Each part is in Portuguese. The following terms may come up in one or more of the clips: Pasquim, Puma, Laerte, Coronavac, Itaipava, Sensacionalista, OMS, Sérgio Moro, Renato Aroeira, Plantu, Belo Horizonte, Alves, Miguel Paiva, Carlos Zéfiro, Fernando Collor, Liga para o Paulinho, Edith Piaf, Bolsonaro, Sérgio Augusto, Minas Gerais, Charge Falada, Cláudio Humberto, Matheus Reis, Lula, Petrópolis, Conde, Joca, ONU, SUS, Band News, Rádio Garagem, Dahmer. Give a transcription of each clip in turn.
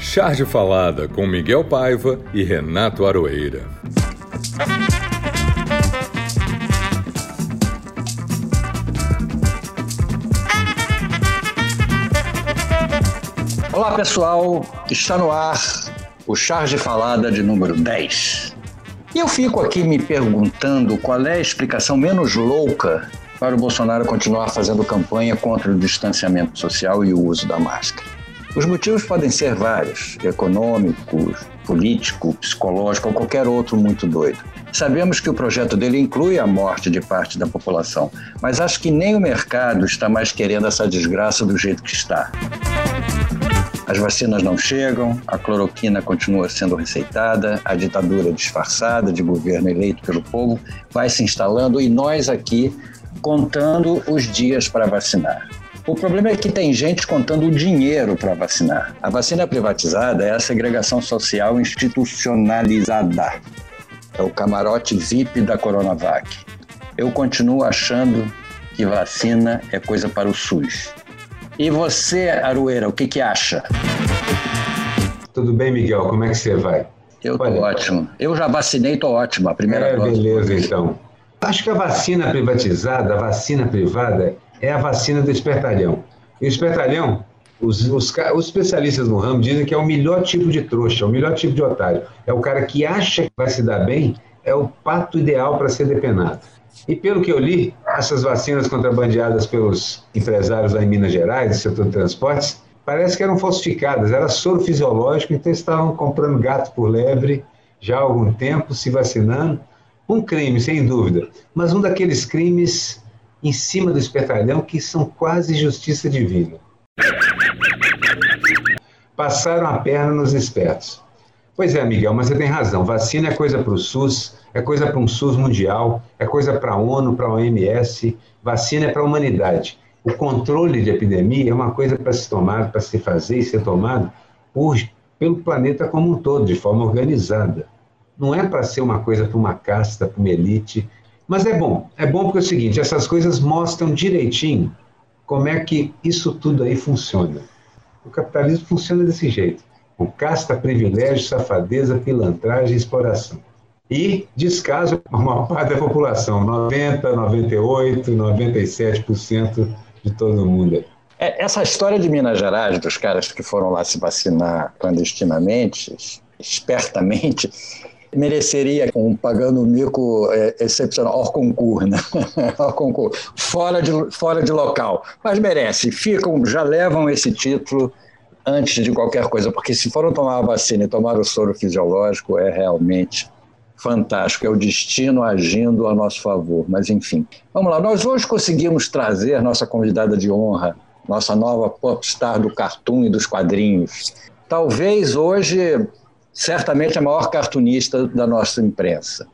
Charge Falada com Miguel Paiva e Renato Aroeira. Olá pessoal, está no ar o Charge Falada de número 10. E eu fico aqui me perguntando qual é a explicação menos louca para o Bolsonaro continuar fazendo campanha contra o distanciamento social e o uso da máscara. Os motivos podem ser vários, econômicos, político, psicológico ou qualquer outro muito doido. Sabemos que o projeto dele inclui a morte de parte da população, mas acho que nem o mercado está mais querendo essa desgraça do jeito que está. As vacinas não chegam, a cloroquina continua sendo receitada, a ditadura disfarçada de governo eleito pelo povo vai se instalando e nós aqui contando os dias para vacinar. O problema é que tem gente contando o dinheiro para vacinar. A vacina privatizada é a segregação social institucionalizada. É o camarote VIP da Coronavac. Eu continuo achando que vacina é coisa para o SUS. E você, Aroeira, o que acha? Tudo bem, Miguel? Como é que você vai? Eu tô ótimo. Eu já vacinei e tô ótimo. A primeira dose. Beleza, então. Acho que a vacina privatizada, é a vacina do espertalhão. E o espertalhão, os especialistas no ramo dizem que é o melhor tipo de trouxa, é o melhor tipo de otário. É o cara que acha que vai se dar bem, é o pato ideal para ser depenado. E pelo que eu li, essas vacinas contrabandeadas pelos empresários lá em Minas Gerais, do setor de transportes, parece que eram falsificadas, era soro fisiológico, então estavam comprando gato por lebre já há algum tempo, se vacinando. Um crime, sem dúvida, mas um daqueles crimes em cima do espertalhão, que são quase justiça divina. Passaram a perna nos espertos. Pois é, Miguel, mas você tem razão. Vacina é coisa para o SUS, é coisa para um SUS mundial, é coisa para a ONU, para a OMS. Vacina é para a humanidade. O controle de epidemia é uma coisa para se tomar, para se fazer e ser tomado pelo planeta como um todo, de forma organizada. Não é para ser uma coisa para uma casta, para uma elite. Mas é bom porque é o seguinte, essas coisas mostram direitinho como é que isso tudo aí funciona. O capitalismo funciona desse jeito, com casta, privilégio, safadeza, pilantragem e exploração. E descaso para uma parte da população, 90%, 98%, 97% de todo mundo. Essa história de Minas Gerais, dos caras que foram lá se vacinar clandestinamente, espertamente, mereceria pagando um mico excepcional, hors concurso, né? Fora de local, mas merece, já levam esse título antes de qualquer coisa, porque se foram tomar a vacina e tomar o soro fisiológico é realmente fantástico, é o destino agindo a nosso favor, mas enfim, vamos lá, nós hoje conseguimos trazer nossa convidada de honra, nossa nova popstar do cartoon e dos quadrinhos, talvez hoje certamente a maior cartunista da nossa imprensa.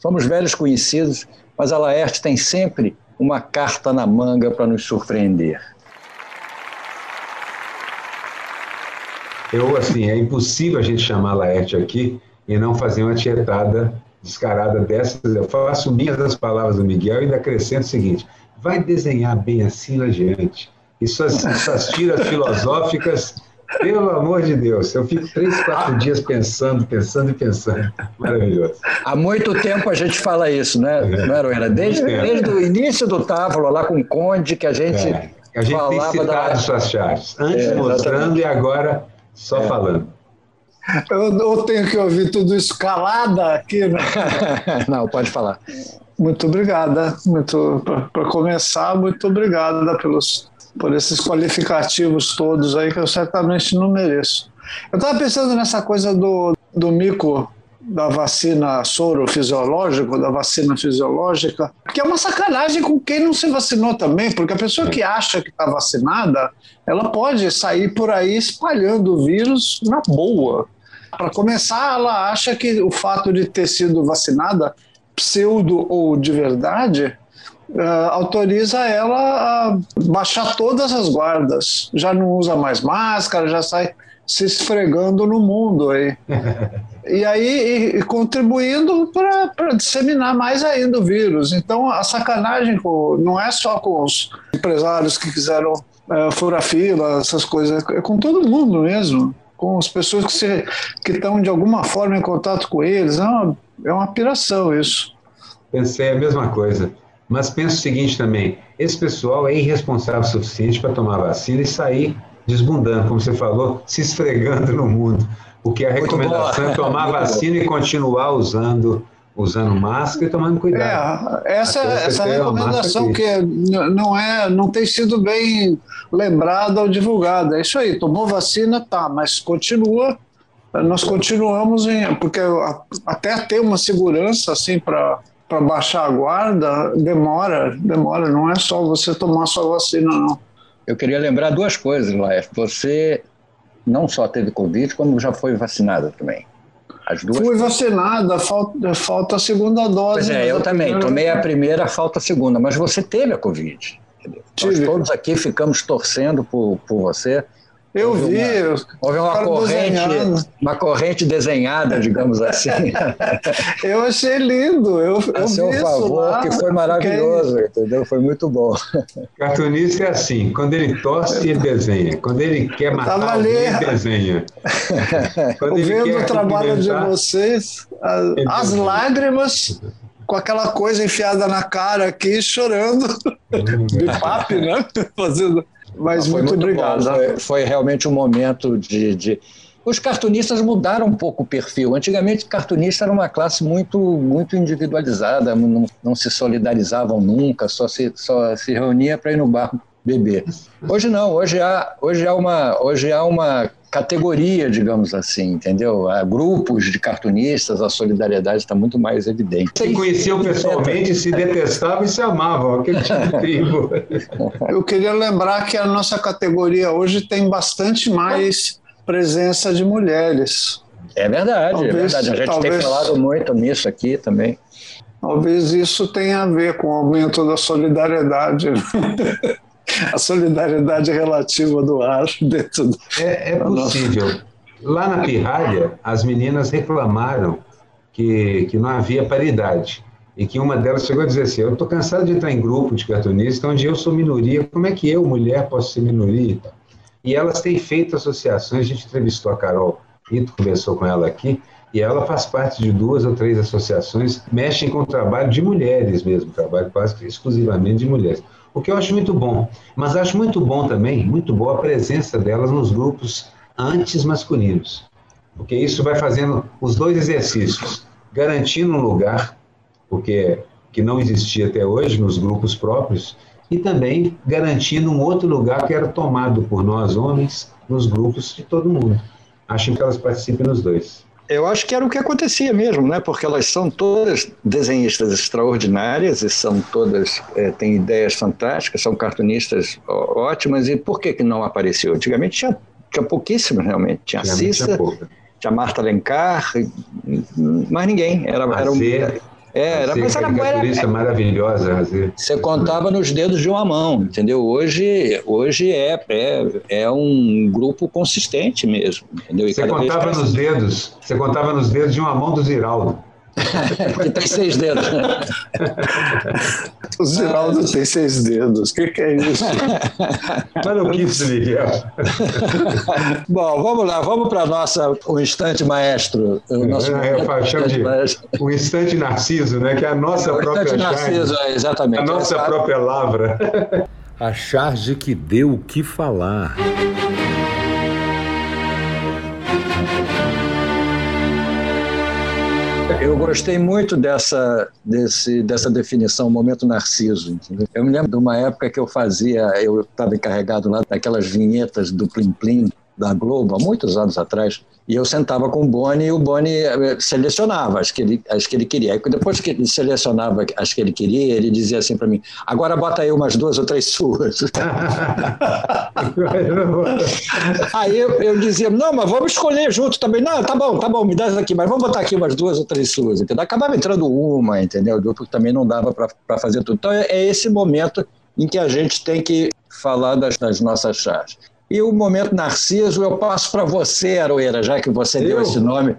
Somos velhos conhecidos, mas a Laerte tem sempre uma carta na manga para nos surpreender. É impossível a gente chamar a Laerte aqui e não fazer uma tietada descarada dessas. Eu faço minhas as palavras do Miguel e ainda acrescento o seguinte, vai desenhar bem assim lá adiante. E suas tiras filosóficas... Pelo amor de Deus, eu fico 3, 4 dias pensando. Maravilhoso. Há muito tempo a gente fala isso, né? Não era, desde o início do Távola, lá com o Conde, que a gente falava... A gente tem citado suas charges. Antes mostrando e agora só falando. Eu tenho que ouvir tudo isso calada aqui, né? Não, pode falar. Muito obrigada. Para começar, muito obrigada por esses qualificativos todos aí que eu certamente não mereço. Eu estava pensando nessa coisa do mico da vacina soro fisiológico, da vacina fisiológica, que é uma sacanagem com quem não se vacinou também, porque a pessoa que acha que está vacinada, ela pode sair por aí espalhando o vírus na boa. Para começar, ela acha que o fato de ter sido vacinada, pseudo ou de verdade... autoriza ela a baixar todas as guardas, já não usa mais máscara, já sai se esfregando no mundo aí. e contribuindo para disseminar mais ainda o vírus. Então a sacanagem não é só com os empresários que quiseram furar fila, essas coisas, é com todo mundo mesmo. com as pessoas que estão de alguma forma em contato com eles. É uma piração isso. Pensei a mesma coisa, mas penso o seguinte também, esse pessoal é irresponsável o suficiente para tomar vacina e sair desbundando, como você falou, se esfregando no mundo, porque a recomendação é tomar vacina e continuar usando máscara e tomando cuidado. Essa recomendação que não tem sido bem lembrada ou divulgada. É isso aí, tomou vacina, tá, mas continua, nós continuamos, porque até ter uma segurança assim para baixar a guarda, demora, não é só você tomar sua vacina, não. Eu queria lembrar duas coisas, Laerte. Você não só teve Covid, como já foi vacinada também. As duas. Fui vacinada, falta a segunda dose. Pois é, eu também. Tomei a primeira, falta a segunda, mas você teve a Covid. Nós todos aqui ficamos torcendo por você. Eu vi. Houve uma corrente desenhada, digamos assim. Eu achei lindo. Eu seu vi favor, isso lá, que foi maravilhoso, entendeu? Foi muito bom. Cartunista é assim, quando ele torce, ele desenha. Quando ele quer matar alguém, ele desenha. Vendo o trabalho de vocês, as lágrimas, com aquela coisa enfiada na cara aqui, chorando, de papo, né? Fazendo... Mas muito obrigado. Foi realmente um momento de... Os cartunistas mudaram um pouco o perfil. Antigamente, cartunista era uma classe muito, muito individualizada, não se solidarizavam nunca, só se reunia para ir no bar beber. Hoje não, hoje há uma categoria, digamos assim, entendeu? Há grupos de cartunistas, a solidariedade está muito mais evidente. Se conheciam pessoalmente, se detestavam e se amavam, aquele tipo de tribo. Eu queria lembrar que a nossa categoria hoje tem bastante mais presença de mulheres. É verdade, A gente tem falado muito nisso aqui também. Talvez isso tenha a ver com o aumento da solidariedade, né? A solidariedade relativa do ar dentro do... É possível. Nossa. Lá na Pirralha, as meninas reclamaram que não havia paridade. E que uma delas chegou a dizer assim, eu estou cansada de entrar em grupo de cartunistas onde eu sou minoria, como é que eu, mulher, posso ser minoria? E elas têm feito associações, a gente entrevistou a Carol e conversou com ela aqui, e ela faz parte de 2 ou 3 associações, mexem com o trabalho de mulheres mesmo, trabalho quase exclusivamente de mulheres. O que eu acho muito bom, mas acho muito bom também, muito boa a presença delas nos grupos anti-masculinos, porque isso vai fazendo os dois exercícios, garantindo um lugar, porque que não existia até hoje nos grupos próprios, e também garantindo um outro lugar que era tomado por nós homens nos grupos de todo mundo. Acho que elas participem nos dois. Eu acho que era o que acontecia mesmo, né? Porque elas são todas desenhistas extraordinárias e são todas, têm ideias fantásticas, são cartunistas ótimas. E por que não apareceu? Antigamente tinha pouquíssimas, realmente. Tinha a Cissa, tinha a Marta Alencar, mas ninguém. Era maravilhosa. Você contava nos dedos de uma mão, entendeu? Hoje é um grupo consistente mesmo, entendeu? E você contava nos dedos de uma mão do Ziraldo. Porque tem 6 dedos. O Ziraldo tem 6 dedos. O que é isso? Maluquice, Miguel. Bom, vamos lá. Vamos para o instante maestro. O instante Narciso, né? Que é a nossa própria instante Narciso, charge. Exatamente. A nossa própria palavra. A charge que deu o que falar. Eu gostei muito dessa definição, momento Narciso, entendeu? Eu me lembro de uma época que eu estava encarregado lá daquelas vinhetas do Plim Plim da Globo, há muitos anos atrás, e eu sentava com o Boni e o Boni selecionava as que ele queria. E depois que ele selecionava as que ele queria, ele dizia assim para mim, agora bota aí umas 2 ou 3 suas. Aí eu dizia, não, mas vamos escolher junto também. Não, tá bom, me dá essa aqui, mas vamos botar aqui umas 2 ou 3 suas. Entendeu? Acabava entrando uma, entendeu? Porque também não dava para fazer tudo. Então é esse momento em que a gente tem que falar das nossas charges. E o momento Narciso, eu passo para você, Aroeira, já que você deu esse nome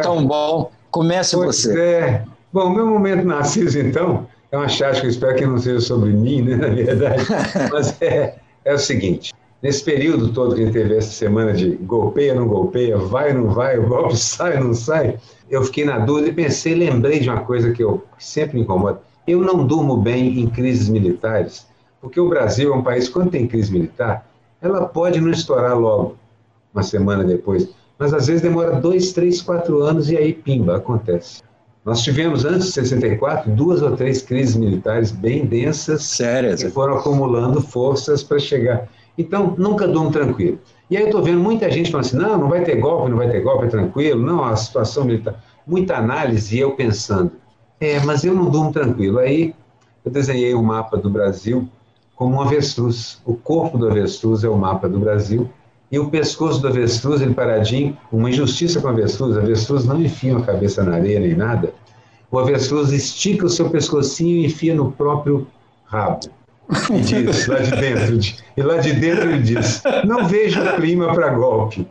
tão bom. Comece você. Bom, meu momento Narciso, então, é uma charge que eu espero que não seja sobre mim, né, na verdade, mas é o seguinte, Nesse período todo que ele teve essa semana de golpeia, não golpeia, vai, não vai, o golpe sai, não sai, eu fiquei na dúvida e pensei, lembrei de uma coisa que eu sempre me incomodo. Eu não durmo bem em crises militares, porque o Brasil é um país, quando tem crise militar, ela pode não estourar logo, uma semana depois, mas às vezes demora 2, 3, 4 anos e aí, pimba, acontece. Nós tivemos, antes de 64, 2 ou 3 crises militares bem densas, sérias, que foram acumulando forças para chegar. Então, nunca durmo tranquilo. E aí eu estou vendo muita gente falando assim, não vai ter golpe, não vai ter golpe, é tranquilo, não, a situação militar. Muita análise e eu pensando, mas eu não durmo tranquilo. Aí eu desenhei um mapa do Brasil como um avestruz. O corpo do avestruz é o mapa do Brasil e o pescoço do avestruz, ele paradinho, uma injustiça com o avestruz não enfia a cabeça na areia nem nada. O avestruz estica o seu pescocinho e enfia no próprio rabo. E diz, lá de dentro, ele diz, não vejo clima para golpe.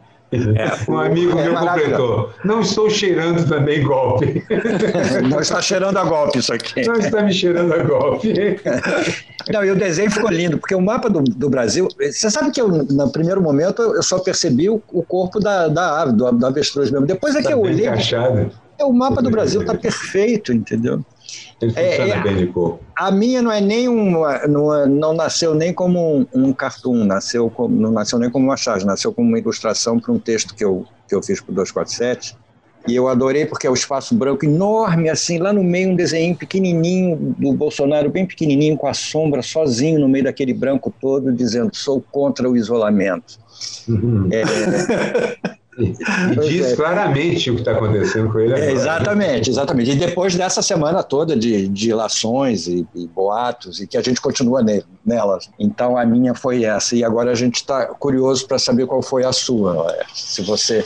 Um amigo meu completou, não estou cheirando também golpe. Não está cheirando a golpe isso aqui. Não está me cheirando a golpe. Não, e o desenho ficou lindo, porque o mapa do Brasil, você sabe que eu, no primeiro momento, eu só percebi o corpo da ave, do avestruz mesmo. Depois é que eu olhei, o mapa do Brasil está perfeito, entendeu? Ele funciona bem de corpo. A minha não é nem não nasceu nem como um cartoon, não nasceu nem como uma charge, nasceu como uma ilustração para um texto que eu fiz para o 247. E eu adorei porque é um espaço branco enorme, assim, lá no meio um desenho pequenininho do Bolsonaro, bem pequenininho, com a sombra sozinho no meio daquele branco todo, dizendo, sou contra o isolamento. Uhum. E diz claramente o que está acontecendo com ele agora. Exatamente. E depois dessa semana toda de ilações e boatos, e que a gente continua nelas. Então a minha foi essa. E agora a gente está curioso para saber qual foi a sua, Laerte. Se você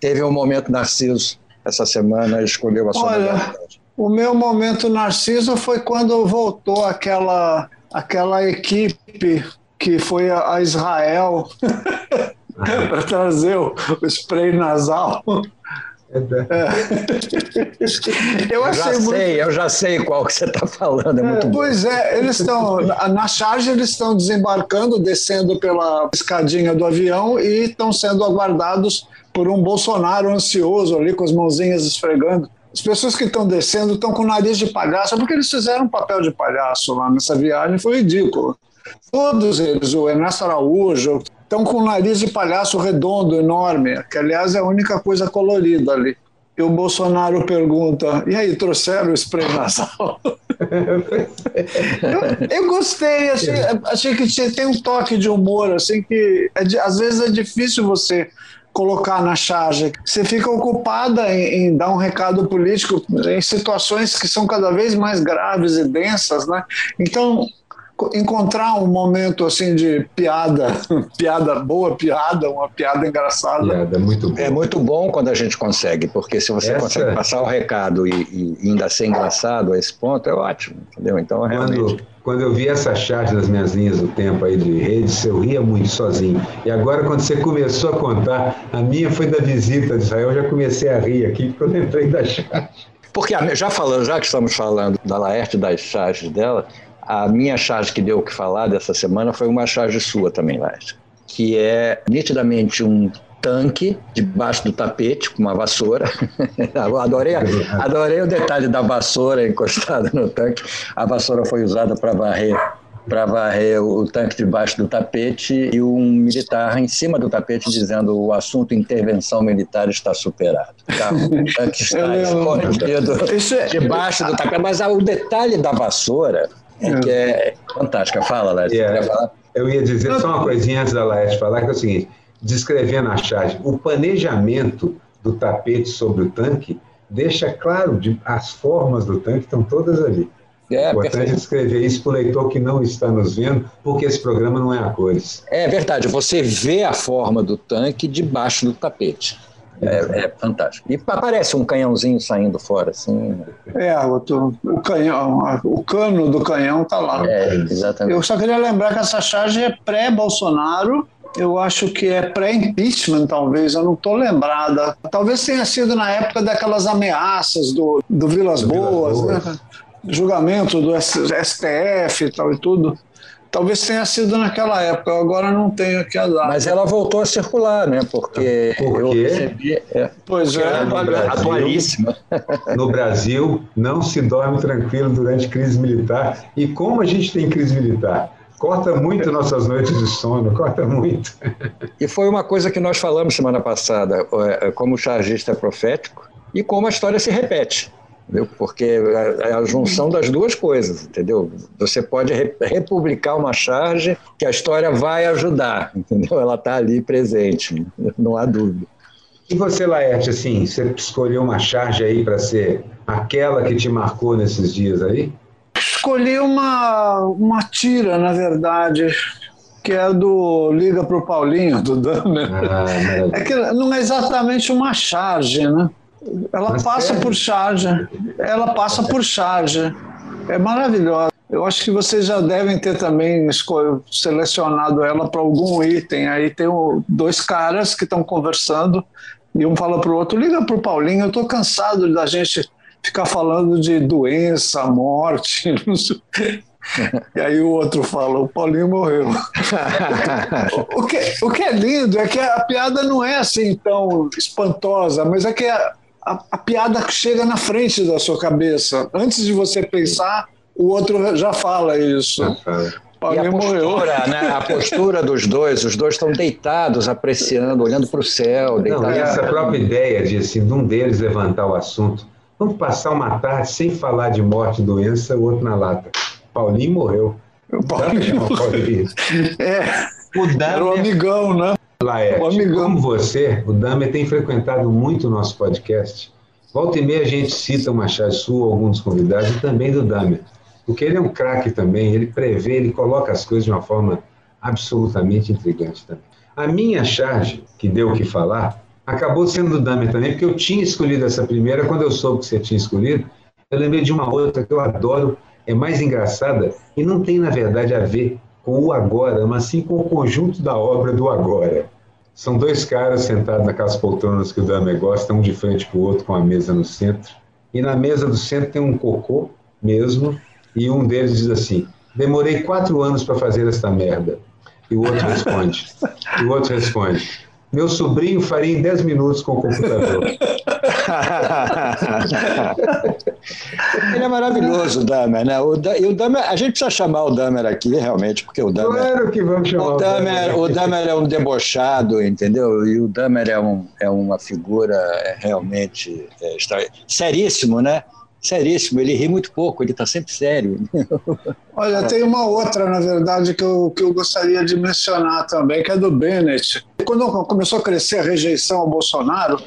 teve um momento narciso essa semana e escolheu a sua verdade. O meu momento narciso foi quando voltou aquela equipe que foi a Israel... para trazer o spray nasal. Eu já sei qual que você está falando. É muito bom. Eles estão na charge, eles estão desembarcando, descendo pela escadinha do avião e estão sendo aguardados por um Bolsonaro ansioso ali com as mãozinhas esfregando. As pessoas que estão descendo estão com o nariz de palhaço, porque eles fizeram um papel de palhaço lá nessa viagem, foi ridículo. Todos eles, o Ernesto Araújo, estão com o nariz de palhaço redondo, enorme, que, aliás, é a única coisa colorida ali. E o Bolsonaro pergunta, e aí, trouxeram o spray nasal? eu gostei, achei que tem um toque de humor, assim, que às vezes é difícil você colocar na charge. Você fica ocupada em dar um recado político em situações que são cada vez mais graves e densas, né? Então... encontrar um momento assim de uma piada engraçada. É muito bom quando a gente consegue, porque se você consegue passar o recado e ainda ser engraçado a esse ponto, é ótimo, entendeu? Então, realmente... Quando eu vi essa charge nas minhas linhas do tempo aí de redes, eu ria muito sozinho. E agora, quando você começou a contar, a minha foi da visita de Israel, eu já comecei a rir aqui, porque eu lembrei da charge. Porque, já que estamos falando da Laerte, das charges dela... A minha charge que deu o que falar dessa semana foi uma charge sua também, Laerte, que é nitidamente um tanque debaixo do tapete com uma vassoura. Adorei o detalhe da vassoura encostada no tanque. A vassoura foi usada para varrer o tanque debaixo do tapete e um militar em cima do tapete dizendo o assunto intervenção militar está superado. O tanque está escondido debaixo do tapete. Mas o detalhe da vassoura... que é fantástica. Fala, Laerte. Eu ia dizer só uma coisinha antes da Laerte falar, que é o seguinte, descrevendo a charge, o planejamento do tapete sobre o tanque deixa claro, as formas do tanque estão todas ali. É importante descrever isso para o leitor que não está nos vendo, porque esse programa não é a cores. É verdade, você vê a forma do tanque debaixo do tapete. É fantástico. E parece um canhãozinho saindo fora, assim. O canhão, o cano do canhão está lá. Exatamente. Eu só queria lembrar que essa charge é pré-Bolsonaro, eu acho que é pré-impeachment, talvez, eu não estou lembrada. Talvez tenha sido na época daquelas ameaças do Villas Bôas, né? Julgamento do STF e tal e tudo. Talvez tenha sido naquela época, eu agora não tenho aqui a data. Mas ela voltou a circular, né? Porque eu recebi... Pois é, atualíssima. No Brasil, não se dorme tranquilo durante crise militar. E como a gente tem crise militar? Corta muito nossas noites de sono, corta muito. E foi uma coisa que nós falamos semana passada, como o chargista é profético e como a história se repete. Porque é a junção das duas coisas, entendeu? Você pode republicar uma charge que a história vai ajudar, entendeu? Ela está ali presente, não há dúvida. E você, Laerte, assim, você escolheu uma charge aí para ser aquela que te marcou nesses dias aí? Escolhi uma tira, na verdade, que é do Liga para o Paulinho, do Dahmer. É que não é exatamente uma charge, né? Ela passa por charge, ela passa por charge, é maravilhosa. Eu acho que vocês já devem ter também selecionado ela para algum item. Aí tem dois caras que estão conversando e um fala para o outro, liga para o Paulinho, eu estou cansado da gente ficar falando de doença, morte, não sei. E aí o outro fala, o Paulinho morreu. O que é lindo é que a piada não é assim tão espantosa, mas é que a piada chega na frente da sua cabeça. Antes de você pensar, o outro já fala isso. Paulinho morreu. Né? A postura dos dois, os dois estão deitados, apreciando, olhando para o céu. Não, essa própria ideia de assim, um deles levantar o assunto, vamos passar uma tarde sem falar de morte e doença, o outro na lata. Paulinho morreu. O Paulinho morreu. O Dahmer, era um amigão, né? Laerte, um amigão. Como você, o Dahmer tem frequentado muito o nosso podcast. Volta e meia a gente cita uma charge sua, alguns convidados, e também do Dahmer. Porque ele é um craque também, ele prevê, ele coloca as coisas de uma forma absolutamente intrigante também. A minha charge, que deu o que falar, acabou sendo do Dahmer também, porque eu tinha escolhido essa primeira, quando eu soube que você tinha escolhido, eu lembrei de uma outra que eu adoro, é mais engraçada e não tem, na verdade, a ver com o agora, mas sim com o conjunto da obra do agora. São dois caras sentados naquelas poltronas que o Dahmer gosta, um de frente para o outro com a mesa no centro. E na mesa do centro tem um cocô mesmo, e um deles diz assim, demorei 4 anos para fazer esta merda. E o outro responde, meu sobrinho faria em 10 minutos com o computador. Ele é maravilhoso, o Dahmer, né? O Dahmer, a gente precisa chamar o Dahmer aqui, realmente, porque o Dahmer... Claro que vamos chamar o Dahmer é um debochado, entendeu? E o Dahmer é uma figura realmente seríssimo, né? Seríssimo, ele ri muito pouco, ele está sempre sério. Olha, tem uma outra, na verdade, que eu gostaria de mencionar também, que é do Benett. Quando começou a crescer a rejeição ao Bolsonaro,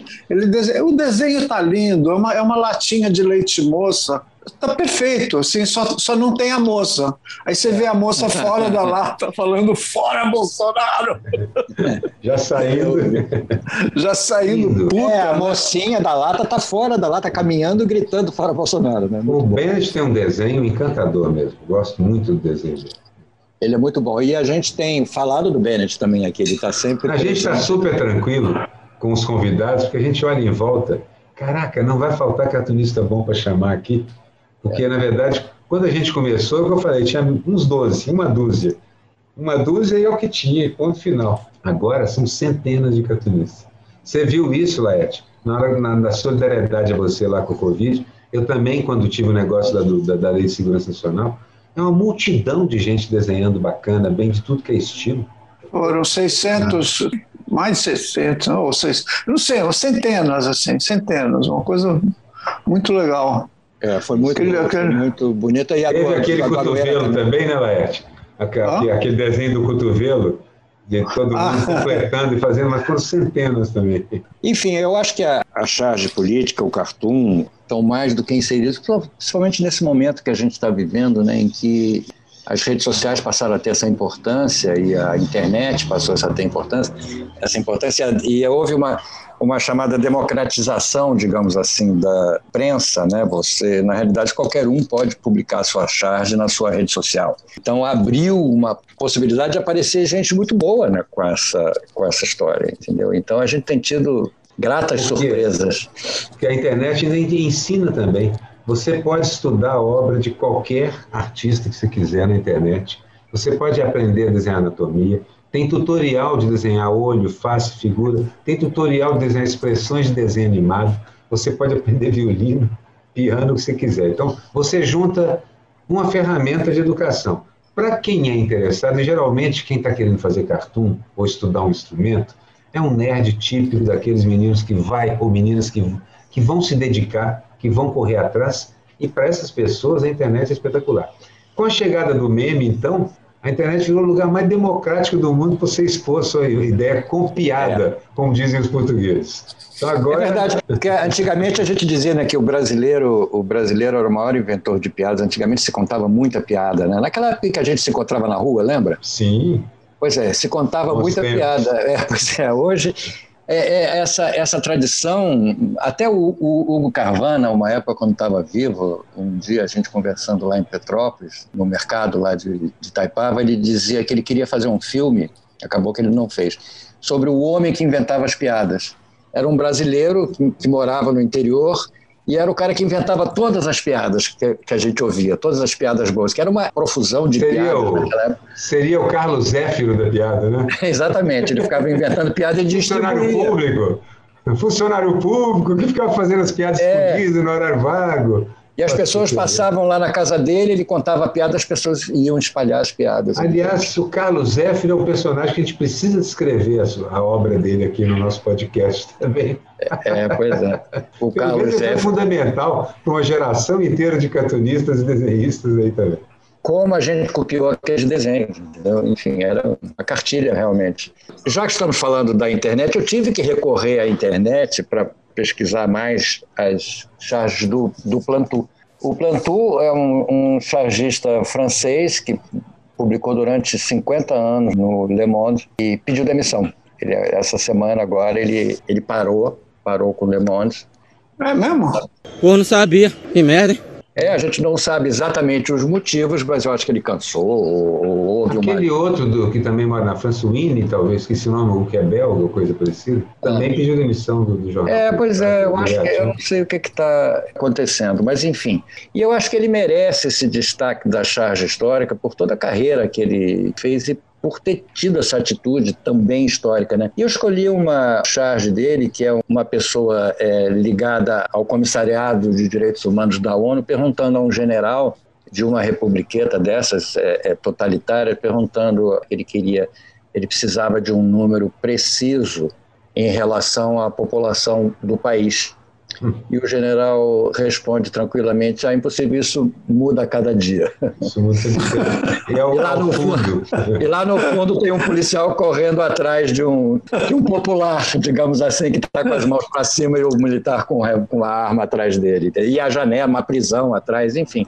o desenho está lindo, é uma latinha de leite moça, está perfeito, assim, só não tem a moça. Aí você vê a moça fora da lata, falando, fora Bolsonaro! Já saindo, puta! A mocinha da lata está fora da lata, caminhando, gritando, fora Bolsonaro. Né? O Benett tem um desenho encantador mesmo, gosto muito do desenho dele. Ele é muito bom. E a gente tem falado do Benett também aqui, ele está sempre... A gente está super tranquilo com os convidados, porque a gente olha em volta, caraca, não vai faltar cartunista bom para chamar aqui, porque, na verdade, quando a gente começou, eu falei, tinha uns 12, uma dúzia e é o que tinha, ponto final. Agora são centenas de cartunistas. Você viu isso, Laerte? Na hora da solidariedade a você lá com o Covid, eu também, quando tive o negócio da Lei de Segurança Nacional, é uma multidão de gente desenhando bacana, bem de tudo que é estilo. Foram 600, mais de 600, ou 600, não sei, centenas, uma coisa muito legal. Foi muito bonita. E teve aquele cotovelo também, né, Laerte? Aquele desenho do cotovelo, de todo mundo completando e fazendo, mas foram centenas também. Enfim, eu acho que a charge política, o cartoon, estão mais do que inseridos, principalmente nesse momento que a gente está vivendo, né, em que as redes sociais passaram a ter essa importância e a internet passou a ter essa importância e houve uma chamada democratização, digamos assim, da imprensa, né? Você, na realidade, qualquer um pode publicar sua charge na sua rede social. Então, abriu uma possibilidade de aparecer gente muito boa, né? com essa história, entendeu? Então, a gente tem tido gratas surpresas. Porque a internet ensina também. Você pode estudar a obra de qualquer artista que você quiser na internet Você pode aprender a desenhar anatomia, tem tutorial de desenhar olho, face, figura, tem tutorial de desenhar expressões de desenho animado, você pode aprender violino, piano, o que você quiser. Então, você junta uma ferramenta de educação. Para quem é interessado, e geralmente quem está querendo fazer cartoon ou estudar um instrumento, é um nerd típico daqueles meninos que vai, ou meninas que vão se dedicar, que vão correr atrás, e para essas pessoas a internet é espetacular. Com a chegada do meme, então, a internet virou o lugar mais democrático do mundo para você expor sua ideia com piada, como dizem os portugueses. Então, agora... É verdade, porque antigamente a gente dizia, né, que o brasileiro era o maior inventor de piadas. Antigamente se contava muita piada, né? Naquela época que a gente se encontrava na rua, lembra? Sim. Pois é, se contava muita piada. É, pois é, hoje... essa tradição, até o Hugo Carvana, uma época quando estava vivo, um dia a gente conversando lá em Petrópolis, no mercado lá de Itaipava, ele dizia que ele queria fazer um filme, acabou que ele não fez, sobre o homem que inventava as piadas. Era um brasileiro que morava no interior e era o cara que inventava todas as piadas que a gente ouvia, todas as piadas boas, que era uma profusão de piadas naquela época. Seria o Carlos Zéfiro da piada, né? Exatamente, ele ficava inventando piada e distribuía. Funcionário público que ficava fazendo as piadas escondidas no horário vago. E as pessoas passavam lá na casa dele, ele contava a piada, as pessoas iam espalhar as piadas. Aliás, o Carlos Zéfiro é um personagem que a gente precisa descrever a obra dele aqui no nosso podcast também. Pois é. O Carlos Zéfiro é fundamental para uma geração inteira de cartunistas e desenhistas aí também. Como a gente copiou aqueles desenhos, entendeu? Enfim, era uma cartilha realmente. Já que estamos falando da internet, eu tive que recorrer à internet para pesquisar mais as charges do Plantu. O Plantu é um chargista francês que publicou durante 50 anos no Le Monde e pediu demissão. Essa semana agora ele parou com o Le Monde. É mesmo? Eu não sabia, que merda. A gente não sabe exatamente os motivos, mas eu acho que ele cansou ou houve uma... Aquele outro que também mora na França, o Ine, talvez, esqueci o nome, o que é belga ou coisa parecida, também pediu demissão do jornal. Pois é, eu acho que eu não sei o que está acontecendo, mas enfim. E eu acho que ele merece esse destaque da charge histórica por toda a carreira que ele fez e por ter tido essa atitude também histórica, né? E eu escolhi uma charge dele, que é uma pessoa ligada ao Comissariado de Direitos Humanos da ONU, perguntando a um general de uma republiqueta dessas totalitária, perguntando ele precisava de um número preciso em relação à população do país. E o general responde tranquilamente: impossível, isso muda a cada dia. Isso muda a cada dia. E lá no fundo tem um policial correndo atrás de um popular, digamos assim, que está com as mãos para cima e o militar com a arma atrás dele. E a janela, uma prisão atrás, enfim.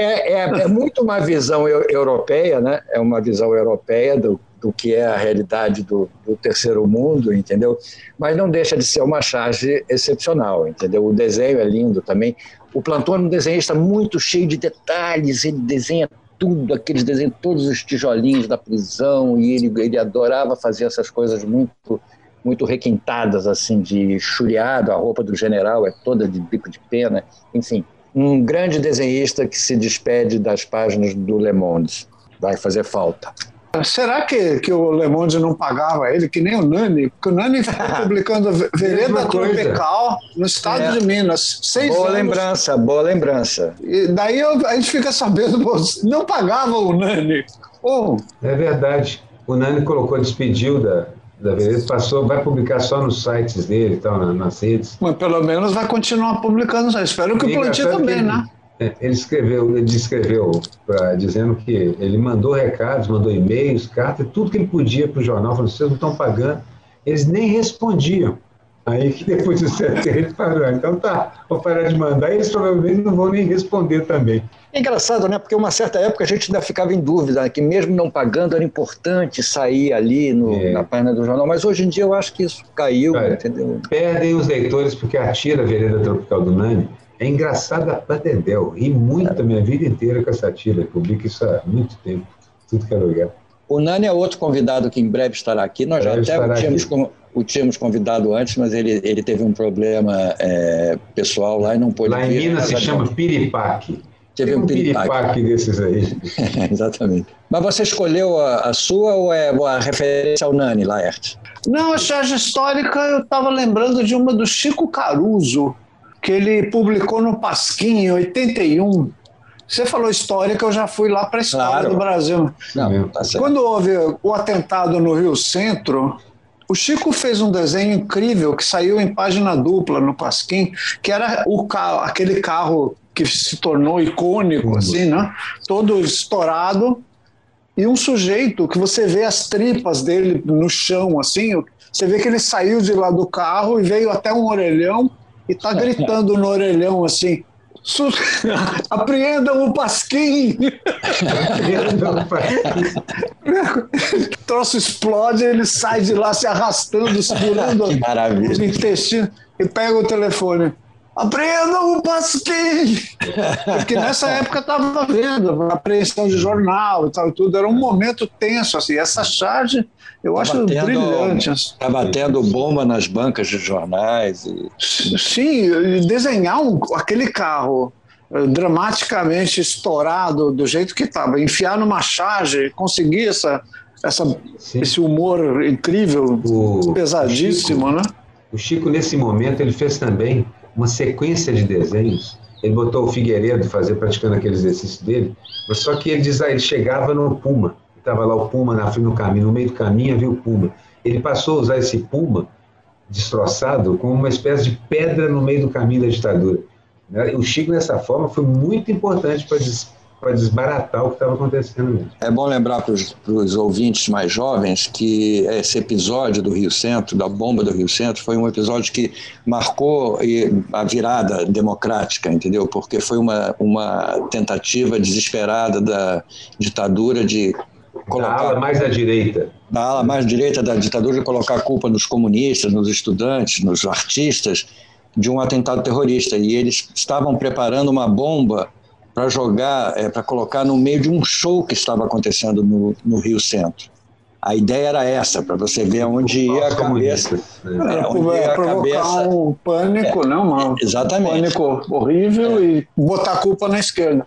É muito uma visão europeia, né? É uma visão europeia do que é a realidade do terceiro mundo, entendeu? Mas não deixa de ser uma charge excepcional, entendeu? O desenho é lindo também. O Plantu é um desenhista muito cheio de detalhes, ele desenha tudo, aqueles desenhos, todos os tijolinhos da prisão, e ele adorava fazer essas coisas muito, muito requintadas, assim, de churiado. A roupa do general é toda de bico de pena, enfim. Um grande desenhista que se despede das páginas do Le Monde. Vai fazer falta. Será que o Le Monde não pagava ele, que nem o Nani? Porque o Nani ficou publicando Vereda Tropical no estado de Minas. 6 boa anos. Boa lembrança. E daí a gente fica sabendo, não pagava o Nani. É verdade. O Nani despediu da Vereda, vai publicar só nos sites dele e tal, nas redes. Mas pelo menos vai continuar publicando. Espero que o Plantinho também, né? Ele escreveu dizendo que ele mandou recados, mandou e-mails, cartas, tudo que ele podia para o jornal, falando: vocês não estão pagando. Eles nem respondiam. Aí que depois de 70 ele parou. Então tá, vou parar de mandar, e eles provavelmente não vão nem responder também. É engraçado, né? Porque uma certa época a gente ainda ficava em dúvida, né? Que mesmo não pagando era importante sair ali na página do jornal, mas hoje em dia eu acho que isso caiu, entendeu? Perdem os leitores porque atira a Vereda Tropical do Nani. É engraçado a Patendel, ri muito a minha vida inteira com essa tira, publico isso há muito tempo, tudo que é lugar. O Nani é outro convidado que em breve estará aqui, nós já até o tínhamos convidado antes, mas ele teve um problema pessoal lá e não pôde vir. Lá em Minas se chama Piripaque, Teve um piripaque desses aí. Exatamente. Mas você escolheu a sua ou é a referência ao Nani, Laerte? Não, a charge histórica eu estava lembrando de uma do Chico Caruso, que ele publicou no Pasquim, em 81. Você falou história, que eu já fui lá para a história, claro, do Brasil. Não, tá certo. Quando houve o atentado no Rio Centro, o Chico fez um desenho incrível que saiu em página dupla no Pasquim, que era aquele carro que se tornou icônico, assim, né? Todo estourado, e um sujeito que você vê as tripas dele no chão, assim, você vê que ele saiu de lá do carro e veio até um orelhão e está gritando no orelhão, assim, apreendam o Pasquim! O troço explode, ele sai de lá se arrastando, segurando os intestinos e pega o telefone. Apreendam o Pasquim! Porque nessa época estava vendo apreensão de jornal e tal, tudo. Era um momento tenso, assim. Essa charge eu acho brilhante. Está batendo bomba nas bancas de jornais. Sim, desenhar aquele carro dramaticamente estourado do jeito que estava, enfiar numa charge, conseguir esse humor incrível, pesadíssimo. O Chico, né? O Chico, nesse momento, ele fez também uma sequência de desenhos. Ele botou o Figueiredo praticando aquele exercício dele, mas só que ele diz, ele chegava no Puma. Estava lá o Puma na frente do caminho, no meio do caminho havia o Puma. Ele passou a usar esse Puma destroçado como uma espécie de pedra no meio do caminho da ditadura. O Chico, nessa forma, foi muito importante para desbaratar o que estava acontecendo mesmo. É bom lembrar para os ouvintes mais jovens que esse episódio do Rio Centro, da bomba do Rio Centro, foi um episódio que marcou a virada democrática, entendeu? Porque foi uma tentativa desesperada da ditadura de colocar, da ala mais à direita. Da ala mais direita da ditadura, de colocar a culpa nos comunistas, nos estudantes, nos artistas, de um atentado terrorista. E eles estavam preparando uma bomba para jogar, para colocar no meio de um show que estava acontecendo no Rio Centro. A ideia era essa, para você ver onde ia a cabeça. Provocar um pânico, não, mano? Exatamente. Um pânico horrível e botar a culpa na esquerda.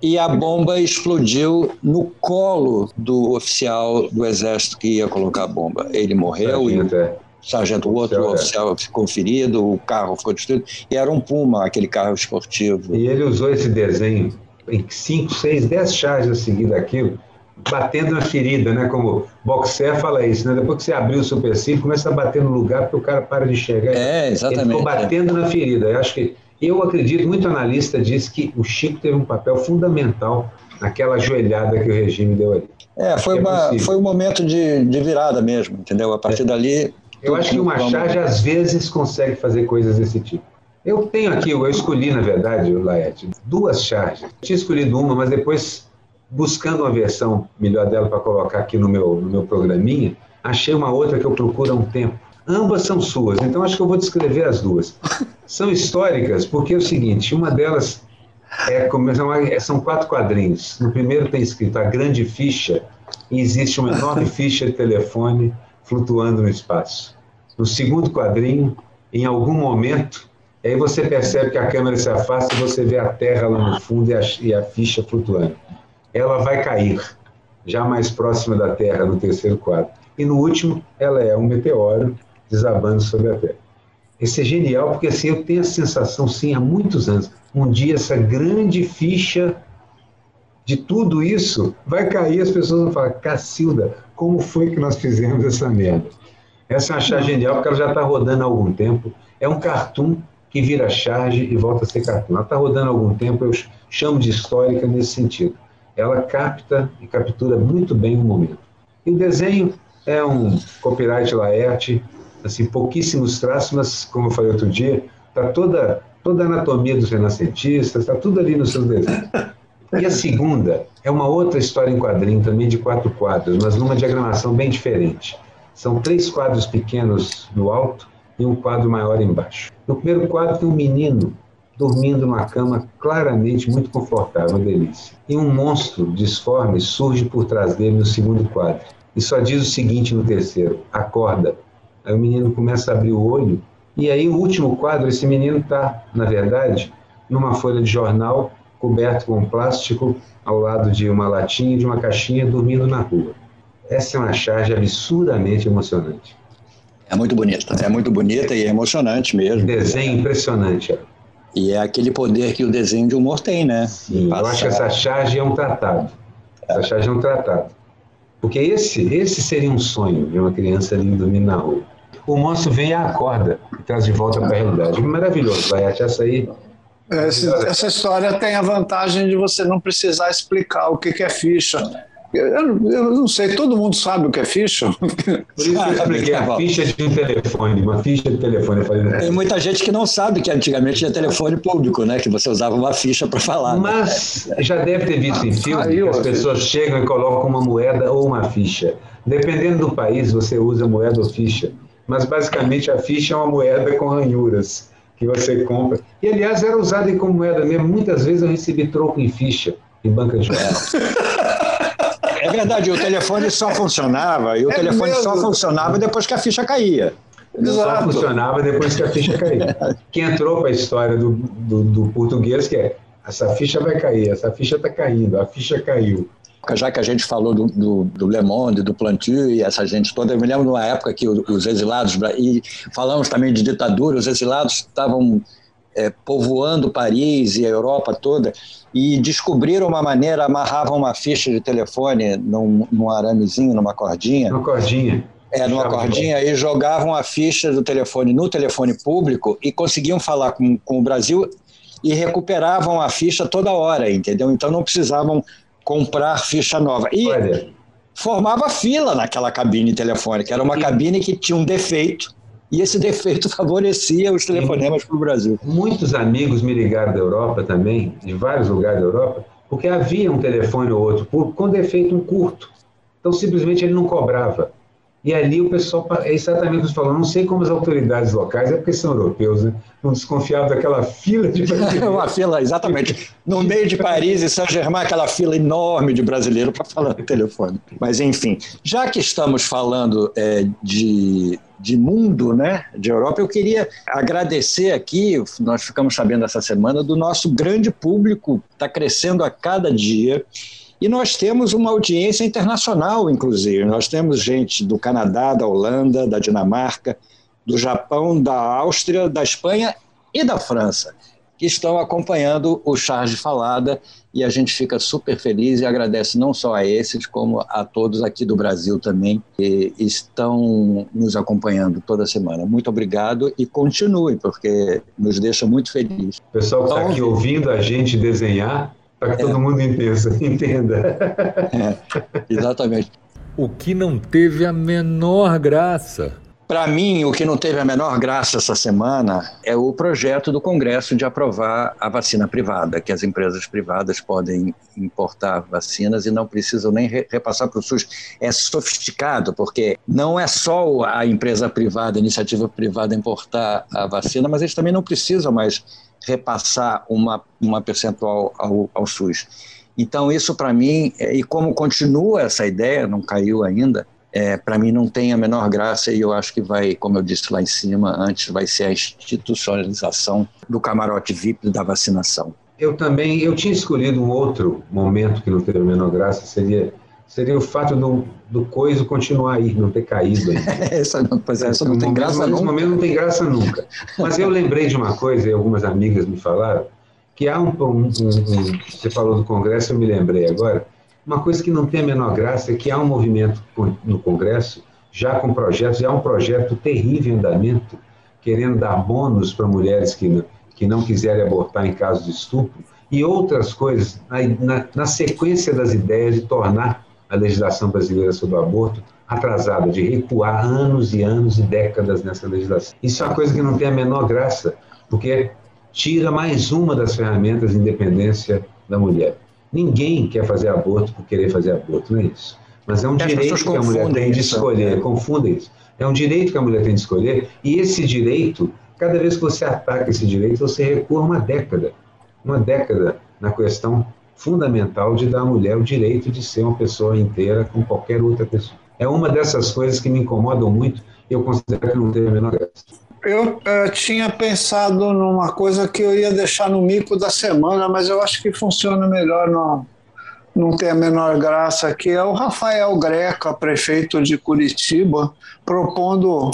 E a bomba explodiu no colo do oficial do exército que ia colocar a bomba. Ele morreu, sargento, o oficial ficou ferido, o carro ficou destruído, e era um Puma, aquele carro esportivo. E ele usou esse desenho em 5, 6, 10 charges seguidas daquilo, batendo na ferida, né? Como boxer fala isso, né? Depois que você abriu o supercílio, começa a bater no lugar, porque o cara para de enxergar. Exatamente. Ele ficou batendo na ferida. Eu acredito, muito analista diz que o Chico teve um papel fundamental naquela ajoelhada que o regime deu ali. Foi um momento de virada mesmo, entendeu? A partir dali... Eu acho que uma charge, às vezes, consegue fazer coisas desse tipo. Eu tenho aqui, eu escolhi, na verdade, Laerte, 2 charges. Eu tinha escolhido uma, mas depois, buscando uma versão melhor dela para colocar aqui no meu programinha, achei uma outra que eu procuro há um tempo. Ambas são suas, então acho que eu vou descrever as duas. São históricas, porque é o seguinte, uma delas são 4 quadrinhos. No primeiro tem escrito a grande ficha, e existe uma enorme ficha de telefone flutuando no espaço. No segundo quadrinho, em algum momento, aí você percebe que a câmera se afasta e você vê a Terra lá no fundo e a ficha flutuando. Ela vai cair, já mais próxima da Terra, no terceiro quadro. E no último, ela é um meteoro desabando sobre a Terra. Esse é genial, porque assim, eu tenho a sensação, sim, há muitos anos, um dia essa grande ficha de tudo isso vai cair, as pessoas vão falar, Cacilda, como foi que nós fizemos essa merda? Essa é uma charge genial, porque ela já está rodando há algum tempo. É um cartoon que vira charge e volta a ser cartoon. Ela está rodando há algum tempo, eu chamo de histórica nesse sentido. Ela capta e captura muito bem o momento. E o desenho é um copyright Laerte, assim, pouquíssimos traços, mas, como eu falei outro dia, está toda a anatomia dos renascentistas, está tudo ali nos seus desenhos. E a segunda é uma outra história em quadrinho, também de 4 quadros, mas numa diagramação bem diferente. São 3 quadros pequenos no alto e um quadro maior embaixo. No primeiro quadro tem um menino dormindo numa cama claramente muito confortável, uma delícia. E um monstro disforme surge por trás dele no segundo quadro. E só diz o seguinte no terceiro, acorda. Aí o menino começa a abrir o olho. E aí o último quadro, esse menino está, na verdade, numa folha de jornal, coberto com plástico, ao lado de uma latinha e de uma caixinha, dormindo na rua. Essa é uma charge absurdamente emocionante. É muito bonita e é emocionante mesmo. Desenho impressionante. E é aquele poder que o desenho de humor tem, né? Sim, eu acho que essa charge é um tratado. Essa charge é um tratado. Porque esse seria um sonho de uma criança ali dormindo na rua. O monstro vem e acorda e traz de volta para a realidade. Maravilhoso, vai achar isso aí. Essa história tem a vantagem de você não precisar explicar o que é ficha. Eu não sei, todo mundo sabe o que é ficha? Por isso que eu expliquei, a ficha de um telefone, uma ficha de telefone. Tem muita gente que não sabe que antigamente tinha telefone público, né? Que você usava uma ficha para falar. Mas né? Já deve ter visto em filme que as pessoas chegam e colocam uma moeda ou uma ficha. Dependendo do país, você usa moeda ou ficha. Mas basicamente a ficha é uma moeda com ranhuras que você compra. E aliás, era usada como moeda mesmo. Muitas vezes eu recebi troco em ficha em banca de jornal. É verdade, o telefone só funcionava, depois que a ficha caía. Exato. Só funcionava depois que a ficha caía. Que entrou para a história do português, que é, essa ficha vai cair, essa ficha está caindo, a ficha caiu. Já que a gente falou do Le Monde, do Plantu e essa gente toda, eu me lembro de uma época que os exilados, e falamos também de ditadura, os exilados estavam povoando Paris e a Europa toda, e descobriram uma maneira, amarravam uma ficha de telefone num aramezinho, numa cordinha. Numa cordinha. Numa cordinha, e jogavam a ficha do telefone no telefone público e conseguiam falar com o Brasil e recuperavam a ficha toda hora, entendeu? Então não precisavam comprar ficha nova. E formava fila naquela cabine telefônica. Era uma cabine que tinha um defeito. E esse defeito favorecia os telefonemas para o Brasil. Muitos amigos me ligaram da Europa também, de vários lugares da Europa, porque havia um telefone ou outro público com defeito curto. Então, simplesmente, ele não cobrava. E ali o pessoal, é exatamente o que você falou, não sei como as autoridades locais, é porque são europeus, né? Não desconfiavam daquela fila de brasileiros. Uma fila, exatamente. No meio de Paris e Saint-Germain, aquela fila enorme de brasileiro para falar no telefone. Mas, enfim, já que estamos falando de mundo, né, de Europa, eu queria agradecer aqui, nós ficamos sabendo essa semana, do nosso grande público, está crescendo a cada dia, e nós temos uma audiência internacional, inclusive. Nós temos gente do Canadá, da Holanda, da Dinamarca, do Japão, da Áustria, da Espanha e da França, que estão acompanhando o Charge Falada, e a gente fica super feliz e agradece não só a esses, como a todos aqui do Brasil também, que estão nos acompanhando toda semana. Muito obrigado e continue, porque nos deixa muito felizes. O pessoal que está aqui ouvindo a gente desenhar, para que todo mundo entenda. Exatamente. O que não teve a menor graça? Para mim, o que não teve a menor graça essa semana é o projeto do Congresso de aprovar a vacina privada, que as empresas privadas podem importar vacinas e não precisam nem repassar para o SUS. É sofisticado, porque não é só a empresa privada, a iniciativa privada importar a vacina, mas eles também não precisam mais repassar uma percentual ao SUS. Então, isso para mim, e como continua essa ideia, não caiu ainda, para mim não tem a menor graça, e eu acho que vai, como eu disse lá em cima, antes vai ser a institucionalização do camarote VIP da vacinação. Eu tinha escolhido um outro momento que não teve a menor graça, seria o fato do coiso continuar aí, não ter caído ainda. Não tem graça nunca. Nesse momento não tem graça nunca. Mas eu lembrei de uma coisa, e algumas amigas me falaram, que há você falou do Congresso, eu me lembrei agora. Uma coisa que não tem a menor graça é que há um movimento no Congresso, já com projetos, há um projeto terrível em andamento, querendo dar bônus para mulheres que não quiserem abortar em caso de estupro, e outras coisas, na sequência das ideias de tornar a legislação brasileira sobre o aborto atrasada, de recuar anos e anos e décadas nessa legislação. Isso é uma coisa que não tem a menor graça, porque tira mais uma das ferramentas de independência da mulher. Ninguém quer fazer aborto por querer fazer aborto, não é isso. Mas é um direito que a mulher tem de escolher, confundem isso. É um direito que a mulher tem de escolher, e esse direito, cada vez que você ataca esse direito, você recua uma década na questão fundamental de dar à mulher o direito de ser uma pessoa inteira com qualquer outra pessoa. É uma dessas coisas que me incomodam muito, e eu considero que não teve a menor graça. Eu tinha pensado numa coisa que eu ia deixar no mico da semana, mas eu acho que funciona melhor, não tem a menor graça, que é o Rafael Greca, prefeito de Curitiba, propondo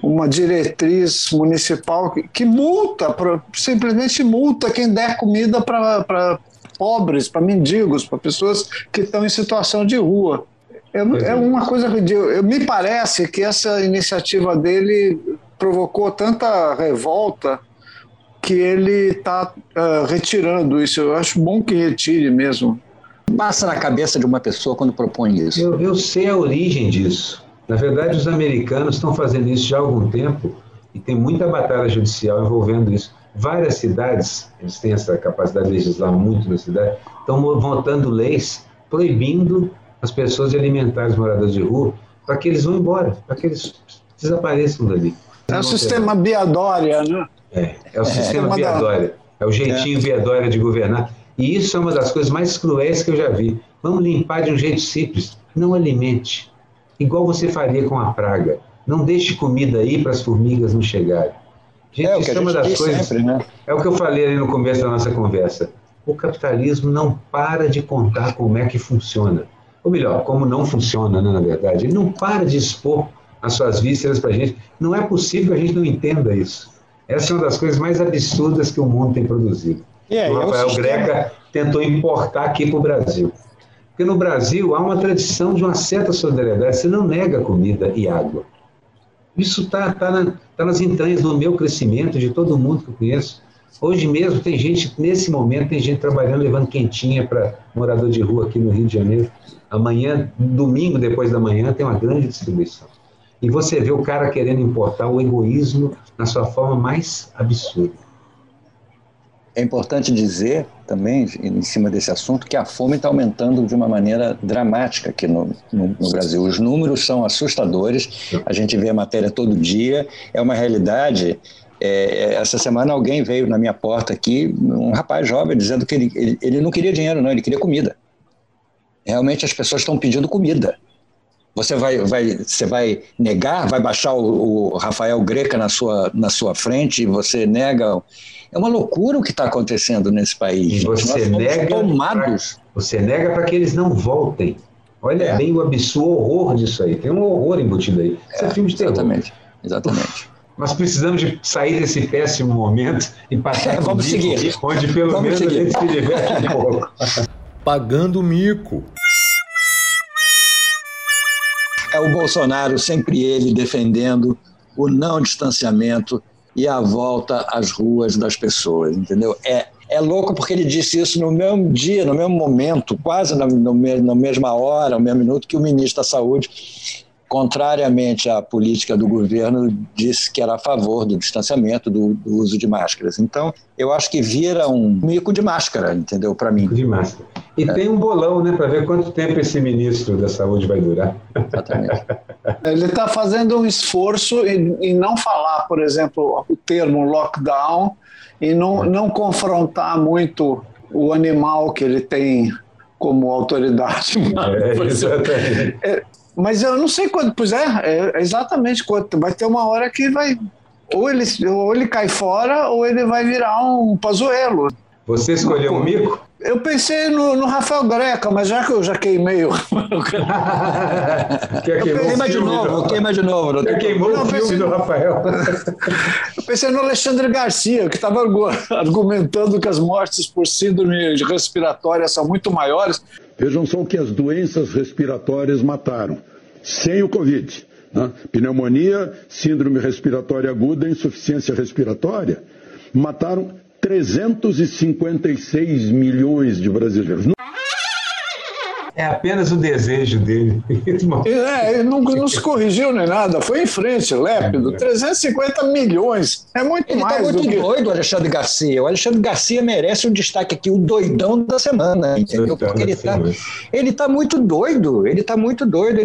uma diretriz municipal que multa, simplesmente multa quem der comida para pobres, para mendigos, para pessoas que estão em situação de rua. É uma coisa ridícula. Me parece que essa iniciativa dele provocou tanta revolta que ele está retirando isso. Eu acho bom que retire mesmo. Passa na cabeça de uma pessoa quando propõe isso. Eu sei a origem disso. Na verdade, os americanos estão fazendo isso já há algum tempo e tem muita batalha judicial envolvendo isso. Várias cidades, eles têm essa capacidade de legislar muito na cidade, estão votando leis proibindo as pessoas de alimentar os moradores de rua para que eles vão embora, para que eles desapareçam dali. É o sistema Biadória, né? É o sistema Biadória. É o jeitinho Biadória de governar. E isso é uma das coisas mais cruéis que eu já vi. Vamos limpar de um jeito simples. Não alimente. Igual você faria com a praga. Não deixe comida aí para as formigas não chegarem. Gente, isso é uma das coisas... Sempre, né? É o que eu falei ali no começo da nossa conversa. O capitalismo não para de contar como é que funciona. Ou melhor, como não funciona, né, na verdade. Ele não para de expor as suas vísceras para a gente. Não é possível que a gente não entenda isso. Essa é uma das coisas mais absurdas que o mundo tem produzido. O Rafael Greca tentou importar aqui para o Brasil. Porque no Brasil há uma tradição de uma certa solidariedade. Você não nega comida e água. Isso está nas entranhas do meu crescimento, de todo mundo que eu conheço. Hoje mesmo tem gente, nesse momento, tem gente trabalhando, levando quentinha para morador de rua aqui no Rio de Janeiro. Amanhã, domingo, depois da manhã, tem uma grande distribuição. E você vê o cara querendo importar o egoísmo na sua forma mais absurda. É importante dizer também, em cima desse assunto, que a fome está aumentando de uma maneira dramática aqui no Brasil. Os números são assustadores, a gente vê a matéria todo dia, é uma realidade... essa semana alguém veio na minha porta aqui, um rapaz jovem, dizendo que ele não queria dinheiro, não, ele queria comida. Realmente as pessoas estão pedindo comida. Você vai negar? Vai baixar o Rafael Greca na sua frente e você nega? É uma loucura o que está acontecendo nesse país. Você nega para que eles não voltem. Olha bem o absurdo, o horror disso aí. Tem um horror embutido aí. Isso é filme de terror. Exatamente. Nós precisamos de sair desse péssimo momento e passar para o mico, onde pelo menos a gente se diverte um pouco. Pagando mico. É o Bolsonaro, sempre ele, defendendo o não distanciamento e a volta às ruas das pessoas, entendeu? É louco porque ele disse isso no mesmo dia, no mesmo momento, quase na mesma hora, no mesmo minuto que o ministro da Saúde... contrariamente à política do governo, disse que era a favor do distanciamento, do uso de máscaras. Então, eu acho que vira um mico de máscara, entendeu, para mim. De máscara. E tem um bolão, né, para ver quanto tempo esse ministro da Saúde vai durar. Exatamente. Ele está fazendo um esforço em não falar, por exemplo, o termo lockdown, e não confrontar muito o animal que ele tem como autoridade. Exatamente. Mas eu não sei quando, pois é exatamente quando. Vai ter uma hora que vai... Ou ele cai fora, ou ele vai virar um pazuelo. Você escolheu um mico? Eu pensei no Rafael Greca, mas já que eu já queimei o Rafael Greca... Queima de novo. Queimou o filme do Rafael. Eu pensei no Alexandre Garcia, que estava argumentando que as mortes por síndrome respiratória são muito maiores... Vejam só o que as doenças respiratórias mataram, sem o Covid. Né? Pneumonia, síndrome respiratória aguda, insuficiência respiratória, mataram 356 milhões de brasileiros. É apenas o desejo dele. Ele não se corrigiu nem nada, foi em frente, lépido. 350 milhões, é muito ele mais. Ele está muito doido, o Alexandre Garcia. O Alexandre Garcia merece um destaque aqui, o doidão da semana, entendeu? Porque ele está muito doido, ele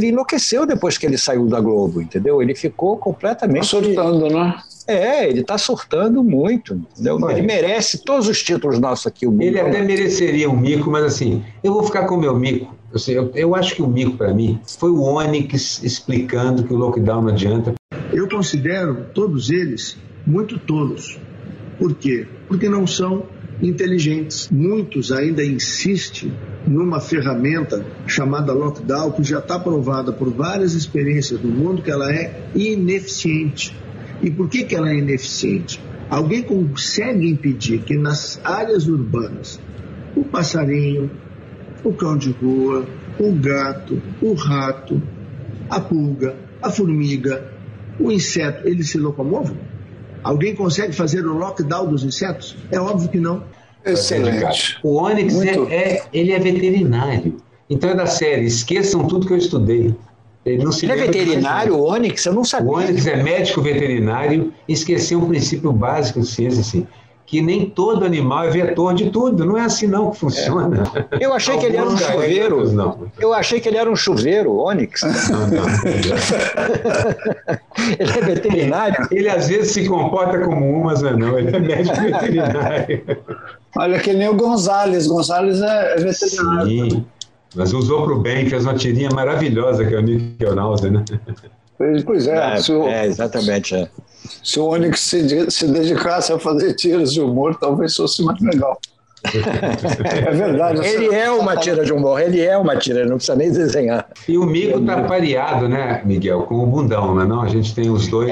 enlouqueceu depois que ele saiu da Globo, entendeu? Ele ficou completamente... surtando, né? Ele está surtando muito, entendeu? Ele merece todos os títulos nossos aqui. Ele até mereceria um mico, mas assim, eu vou ficar com o meu mico. Eu acho que o mico, para mim, foi o Onyx explicando que o lockdown não adianta. Eu considero todos eles muito tolos. Por quê? Porque não são inteligentes. Muitos ainda insistem numa ferramenta chamada lockdown, que já está provada por várias experiências do mundo que ela é ineficiente. E por que que ela é ineficiente? Alguém consegue impedir que nas áreas urbanas o passarinho, o cão de rua, o gato, o rato, a pulga, a formiga, o inseto, eles se locomovam? Alguém consegue fazer o lockdown dos insetos? É óbvio que não. Excelente. O Onyx, ele é veterinário. Então é da série, esqueçam tudo que eu estudei. Ele não se é veterinário, o Onyx? Eu não sabia. O Onyx é médico veterinário e esqueceu um princípio básico de ciência, assim, que nem todo animal é vetor de tudo. Não é assim não que funciona. É. Eu achei que ele era um chuveiro. Não. Eu achei que ele era um chuveiro, o Onyx. Não. Ele é veterinário? Ele às vezes se comporta como um, mas não. Ele é médico veterinário. Olha, que nem o Gonzales. Gonzales é veterinário. Sim. Mas usou para o bem, fez uma tirinha maravilhosa que é o Nick Ronaldo, né? Pois é. Exatamente. É. Se o Onyx se dedicasse a fazer tiras de humor, talvez fosse mais legal. É verdade. Ele é uma tira de humor, não precisa nem desenhar. E o Mico está pareado, né, Miguel, com o bundão, não é? Não? A gente tem os dois.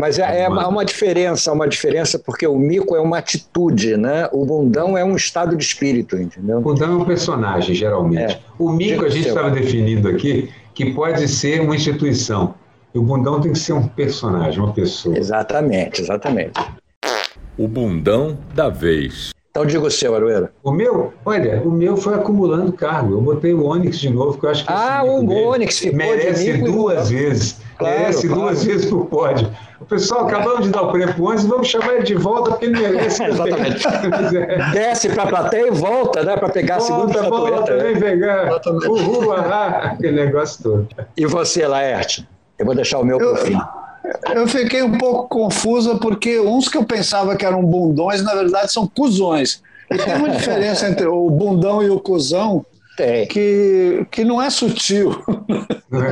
Mas há uma diferença, porque o Mico é uma atitude, né? O bundão é um estado de espírito, entendeu? O bundão é um personagem, geralmente. É. O Mico, a gente estava definindo aqui, que pode ser uma instituição. E o bundão tem que ser um personagem, uma pessoa. Exatamente. O bundão da vez. Então diga o seu, Arueira. O meu? Olha, o meu foi acumulando cargo. Eu botei o Onyx de novo, que eu acho que... O Onyx ficou merece de duas vezes. Claro, merece duas vezes por pódio. O pessoal, acabamos de dar o prêmio para o Onyx, vamos chamar ele de volta, porque ele merece. Exatamente. Desce para a plateia e volta, né, para pegar a segunda volta, vem pegar. Uhul, aquele negócio todo. E você, Laerte? Eu vou deixar o meu para o fim. Eu fiquei um pouco confusa porque uns que eu pensava que eram bundões, na verdade, são cuzões. E tem uma diferença entre o bundão e o cuzão que não é sutil. Não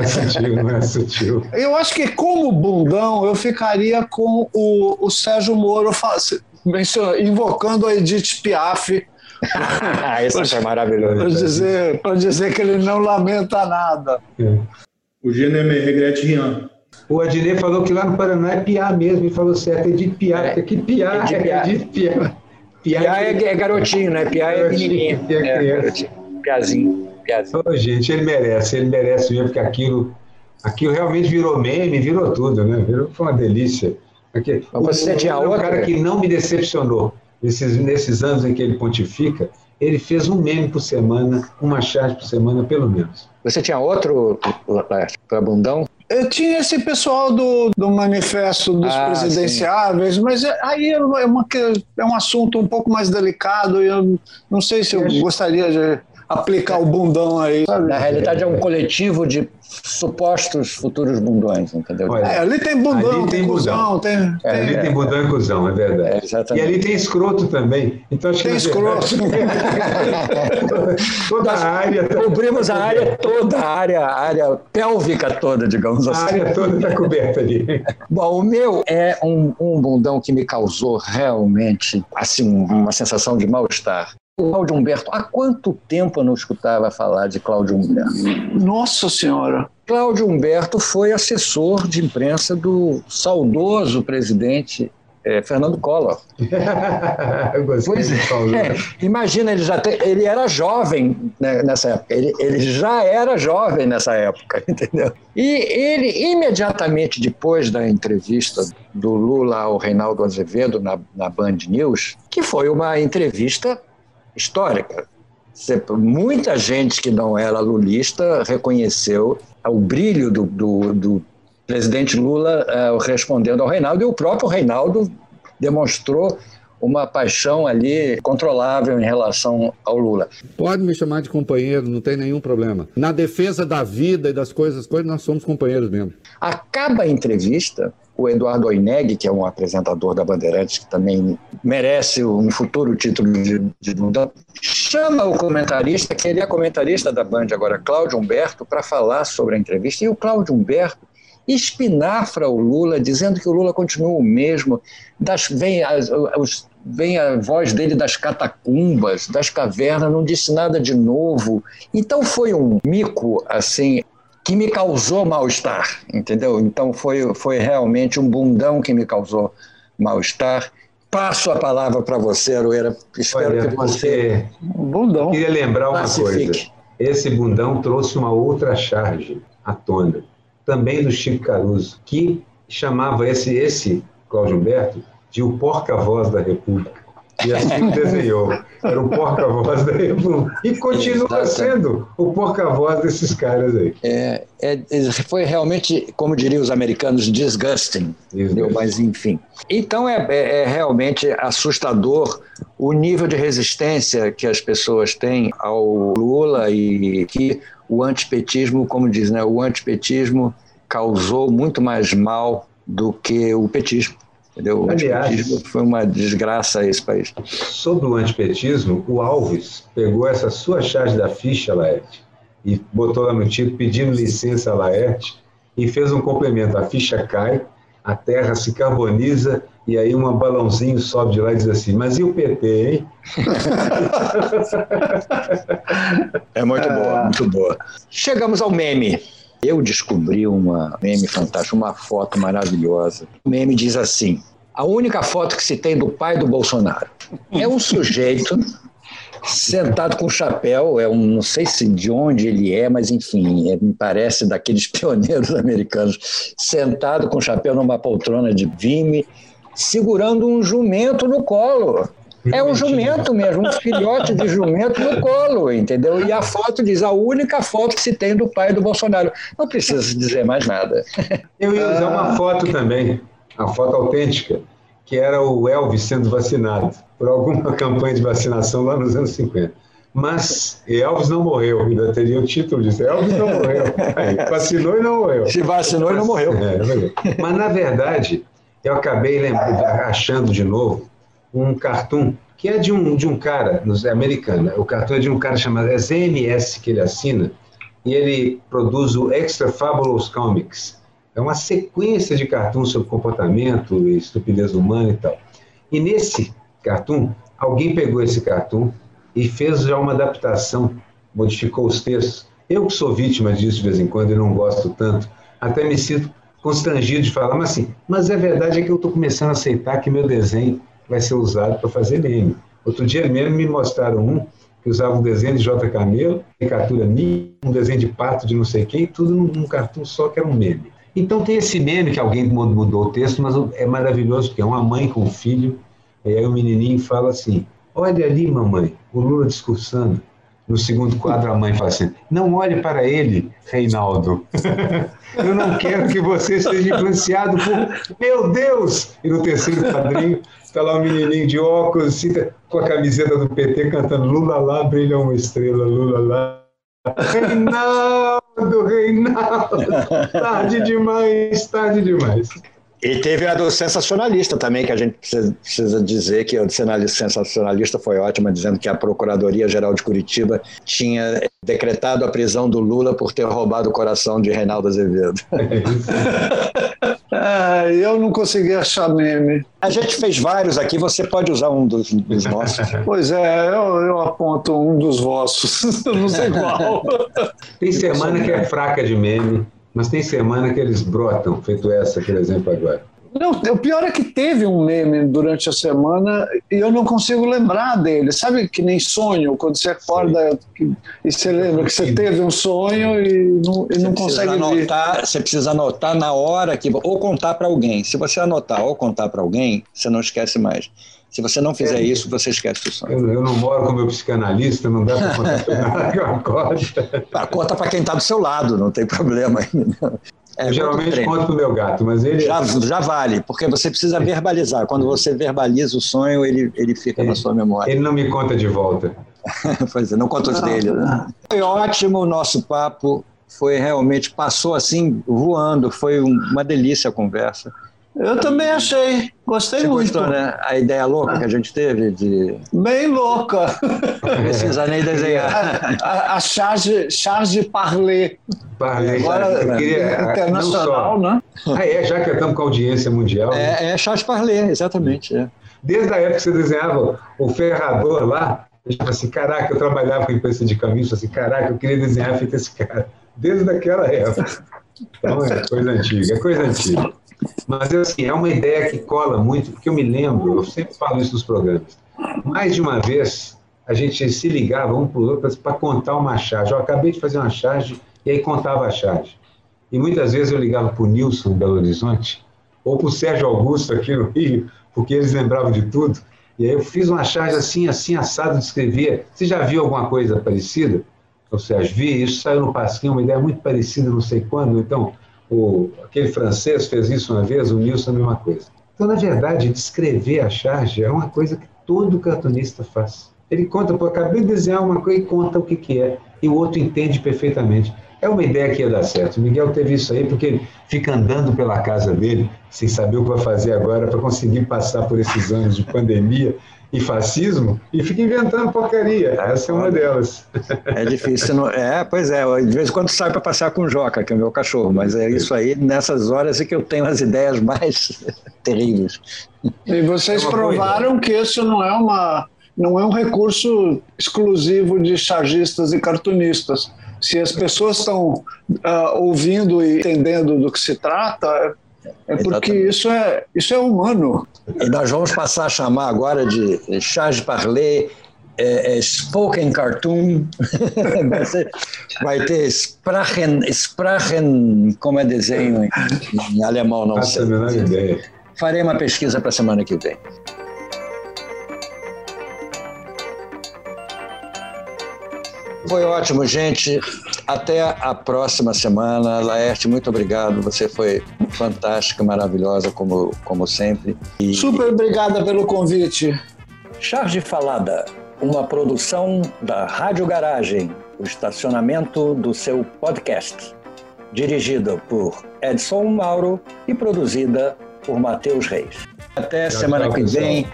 é sutil. Eu acho que como bundão, eu ficaria com o Sérgio Moro invocando a Edith Piaf. Isso é maravilhoso. Para dizer que ele não lamenta nada. O Genemé regrete Rian. O Adinei falou que lá no Paraná é piá mesmo, e falou certo, é de piá. Que piá, é de piá. Piá é garotinho, né? Piá é menininho. Piazinho. Oh, gente, ele merece mesmo, porque aquilo realmente virou meme, virou tudo, né? Foi uma delícia. O cara que não me decepcionou nesses anos em que ele pontifica, ele fez um meme por semana, uma charge por semana, pelo menos. Você tinha outro para bundão? Eu tinha esse pessoal do manifesto dos presidenciáveis, sim. Mas aí é um assunto um pouco mais delicado e eu não sei se eu gostaria de aplicar o bundão aí. Sabe? Na realidade é um coletivo de supostos futuros bundões, entendeu? Olha, ali tem bundão, ali tem cuzão. Ali tem bundão e cuzão, é verdade. E ali tem escroto também. Então, acho tem escroto. Toda a área. Cobrimos a área toda, a área pélvica toda, digamos assim. A área toda está coberta ali. Bom, o meu é um bundão que me causou realmente assim, uma sensação de mal-estar. Cláudio Humberto, há quanto tempo eu não escutava falar de Cláudio Humberto? Nossa Senhora! Cláudio Humberto foi assessor de imprensa do saudoso presidente Fernando Collor. Eu gostei de Paulo. Imagina, ele era jovem, né, nessa época. Ele já era jovem nessa época, entendeu? E ele, imediatamente depois da entrevista do Lula ao Reinaldo Azevedo na Band News, que foi uma entrevista histórica. Muita gente que não era lulista reconheceu o brilho do presidente Lula respondendo ao Reinaldo, e o próprio Reinaldo demonstrou uma paixão ali controlável em relação ao Lula. Pode me chamar de companheiro, não tem nenhum problema. Na defesa da vida e das coisas nós somos companheiros mesmo. Acaba a entrevista, o Eduardo Oineg, que é um apresentador da Bandeirantes, que também merece um futuro título de bundão, chama o comentarista, que ele é comentarista da Band agora, Cláudio Humberto, para falar sobre a entrevista. E o Cláudio Humberto, espinafra o Lula, dizendo que o Lula continua o mesmo, vem a voz dele das catacumbas, das cavernas, não disse nada de novo. Então foi um mico, assim, que me causou mal-estar, entendeu? Então foi realmente um bundão que me causou mal-estar. Passo a palavra para você, Aroeira. Espero que você... Bundão. Eu queria lembrar uma coisa. Esse bundão trouxe uma outra charge à tona, também do Chico Caruso, que chamava esse Cláudio Humberto de o porca-voz da República. E assim desenhou. Era o porca-voz da República. E continua sendo o porca-voz desses caras aí. Foi realmente, como diriam os americanos, disgusting. Entendeu? Mas, enfim. Então, é realmente assustador o nível de resistência que as pessoas têm ao Lula e que o antipetismo, como diz, né, o antipetismo causou muito mais mal do que o petismo. Entendeu? Aliás, o antipetismo foi uma desgraça a esse país. Sobre o antipetismo, o Alves pegou essa sua charge da ficha, Laerte, e botou lá no título, pedindo licença a Laerte, e fez um complemento. A ficha cai, a terra se carboniza, e aí um balãozinho sobe de lá e diz assim, mas e o PT, hein? É muito boa, muito boa. Chegamos ao meme. Eu descobri uma meme fantástica, uma foto maravilhosa. O meme diz assim, a única foto que se tem do pai do Bolsonaro é um sujeito sentado com um chapéu, não sei se de onde ele é, mas enfim, me parece daqueles pioneiros americanos, sentado com um chapéu numa poltrona de vime, segurando um jumento no colo. É um jumento mesmo, um filhote de jumento no colo, entendeu? E a foto diz, a única foto que se tem do pai do Bolsonaro. Não precisa se dizer mais nada. Eu ia usar uma foto também, uma foto autêntica, que era o Elvis sendo vacinado por alguma campanha de vacinação lá nos anos 50. Mas Elvis não morreu, ainda teria o título disso, Elvis não morreu. Aí, vacinou e não morreu. Se vacinou e não morreu. Mas, na verdade, eu acabei achando de novo um cartoon, que é de um cara americano. O cartoon é de um cara chamado ZMS, que ele assina, e ele produz o Extra Fabulous Comics. É uma sequência de cartoons sobre comportamento e estupidez humana e tal. E nesse cartoon, alguém pegou esse cartoon e fez já uma adaptação, modificou os textos. Eu que sou vítima disso de vez em quando e não gosto tanto, até me sinto constrangido de falar, mas assim, mas a verdade é que eu estou começando a aceitar que meu desenho vai ser usado para fazer meme. Outro dia mesmo me mostraram que usava um desenho de J. Camelo, caricatura minha, um desenho de pato de não sei quem, tudo num cartoon só, que era um meme. Então tem esse meme que alguém mudou o texto, mas é maravilhoso, porque é uma mãe com um filho, e aí o menininho fala assim, olha ali, mamãe, o Lula discursando. No segundo quadro, a mãe fala assim, não olhe para ele, Reinaldo. Eu não quero que você seja influenciado por, meu Deus! E no terceiro quadrinho, está lá um menininho de óculos, assim, com a camiseta do PT, cantando Lula lá, brilha uma estrela, Lula lá. Reinaldo, tarde demais. E teve a do Sensacionalista também, que a gente precisa dizer que o Sensacionalista foi ótimo, dizendo que a Procuradoria-Geral de Curitiba tinha decretado a prisão do Lula por ter roubado o coração de Reinaldo Azevedo. Eu não consegui achar meme. A gente fez vários aqui, você pode usar um dos nossos. Pois é, eu aponto um dos vossos, não sei qual. Tem semana que é fraca de meme. Mas tem semana que eles brotam, feito essa, por exemplo, agora. Não, o pior é que teve um meme durante a semana e eu não consigo lembrar dele. Sabe que nem sonho, quando você acorda e você lembra que você teve um sonho e não consegue anotar, você precisa anotar na hora, ou contar para alguém. Se você anotar ou contar para alguém, você não esquece mais. Se você não fizer isso, você esquece o sonho. Eu não moro com meu psicanalista, não dá para contar para nada que eu acordo. Conta para quem está do seu lado, não tem problema ainda. Eu geralmente conto para o meu gato, mas ele... Já vale, porque você precisa verbalizar. Quando você verbaliza o sonho, ele fica na sua memória. Ele não me conta de volta. Pois é, não conta os dele. Né? Foi ótimo o nosso papo, foi realmente, passou assim, voando, foi uma delícia a conversa. Eu também achei. Gostei muito. Você gostou, né? A ideia louca que a gente teve de... Bem louca. Não precisa nem desenhar. A charge parler. Agora, internacional, né? Ah, é, já que estamos com audiência mundial. É charge parler, exatamente. É. Desde a época que você desenhava o ferrador lá, eu falei assim, caraca, eu trabalhava com imprensa de camisa, assim, caraca, eu queria desenhar feito esse cara. Desde aquela época. Então, é coisa antiga. Mas assim, é uma ideia que cola muito, porque eu me lembro, eu sempre falo isso nos programas, mais de uma vez a gente se ligava um para o outro para contar uma charge. Eu acabei de fazer uma charge e aí contava a charge. E muitas vezes eu ligava para o Nilson, em Belo Horizonte, ou para o Sérgio Augusto aqui no Rio, porque eles lembravam de tudo. E aí eu fiz uma charge assim, assado, descrevia. Você já viu alguma coisa parecida? Ou seja, vi, isso saiu no Pasquim, uma ideia muito parecida, não sei quando, então... Aquele francês fez isso uma vez, o Nilson, a mesma coisa. Então, na verdade, descrever a charge é uma coisa que todo cartunista faz. Ele conta, pô, acabei de desenhar uma coisa e conta o que é, e o outro entende perfeitamente. É uma ideia que ia dar certo. O Miguel teve isso aí porque ele fica andando pela casa dele, sem saber o que vai fazer agora para conseguir passar por esses anos de pandemia e fascismo, e fica inventando porcaria. Essa é uma delas. É difícil. Não... É, pois é. De vez em quando sai para passear com o Joca, que é o meu cachorro, mas é isso aí, nessas horas é que eu tenho as ideias mais terríveis. E vocês provaram que isso não é um recurso exclusivo de chargistas e cartunistas. Se as pessoas estão ouvindo e entendendo do que se trata, é porque isso é humano. E nós vamos passar a chamar agora de charge parler, spoken cartoon, vai ter Sprachen, como é desenho em alemão, não sei. Farei uma pesquisa para a semana que vem. Foi ótimo, gente. Até a próxima semana. Laerte, muito obrigado. Você foi fantástica, maravilhosa, como sempre. E... Super obrigada pelo convite. Charge Falada, uma produção da Rádio Garagem, o estacionamento do seu podcast. Dirigida por Edson Mauro e produzida por Matheus Reis. Até semana que vem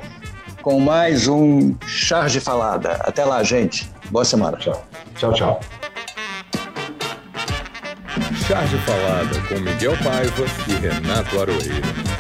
com mais um Charge Falada. Até lá, gente. Boa semana. Tchau. Tchau, tchau. Charge Falada com Miguel Paiva e Renato Aroeira.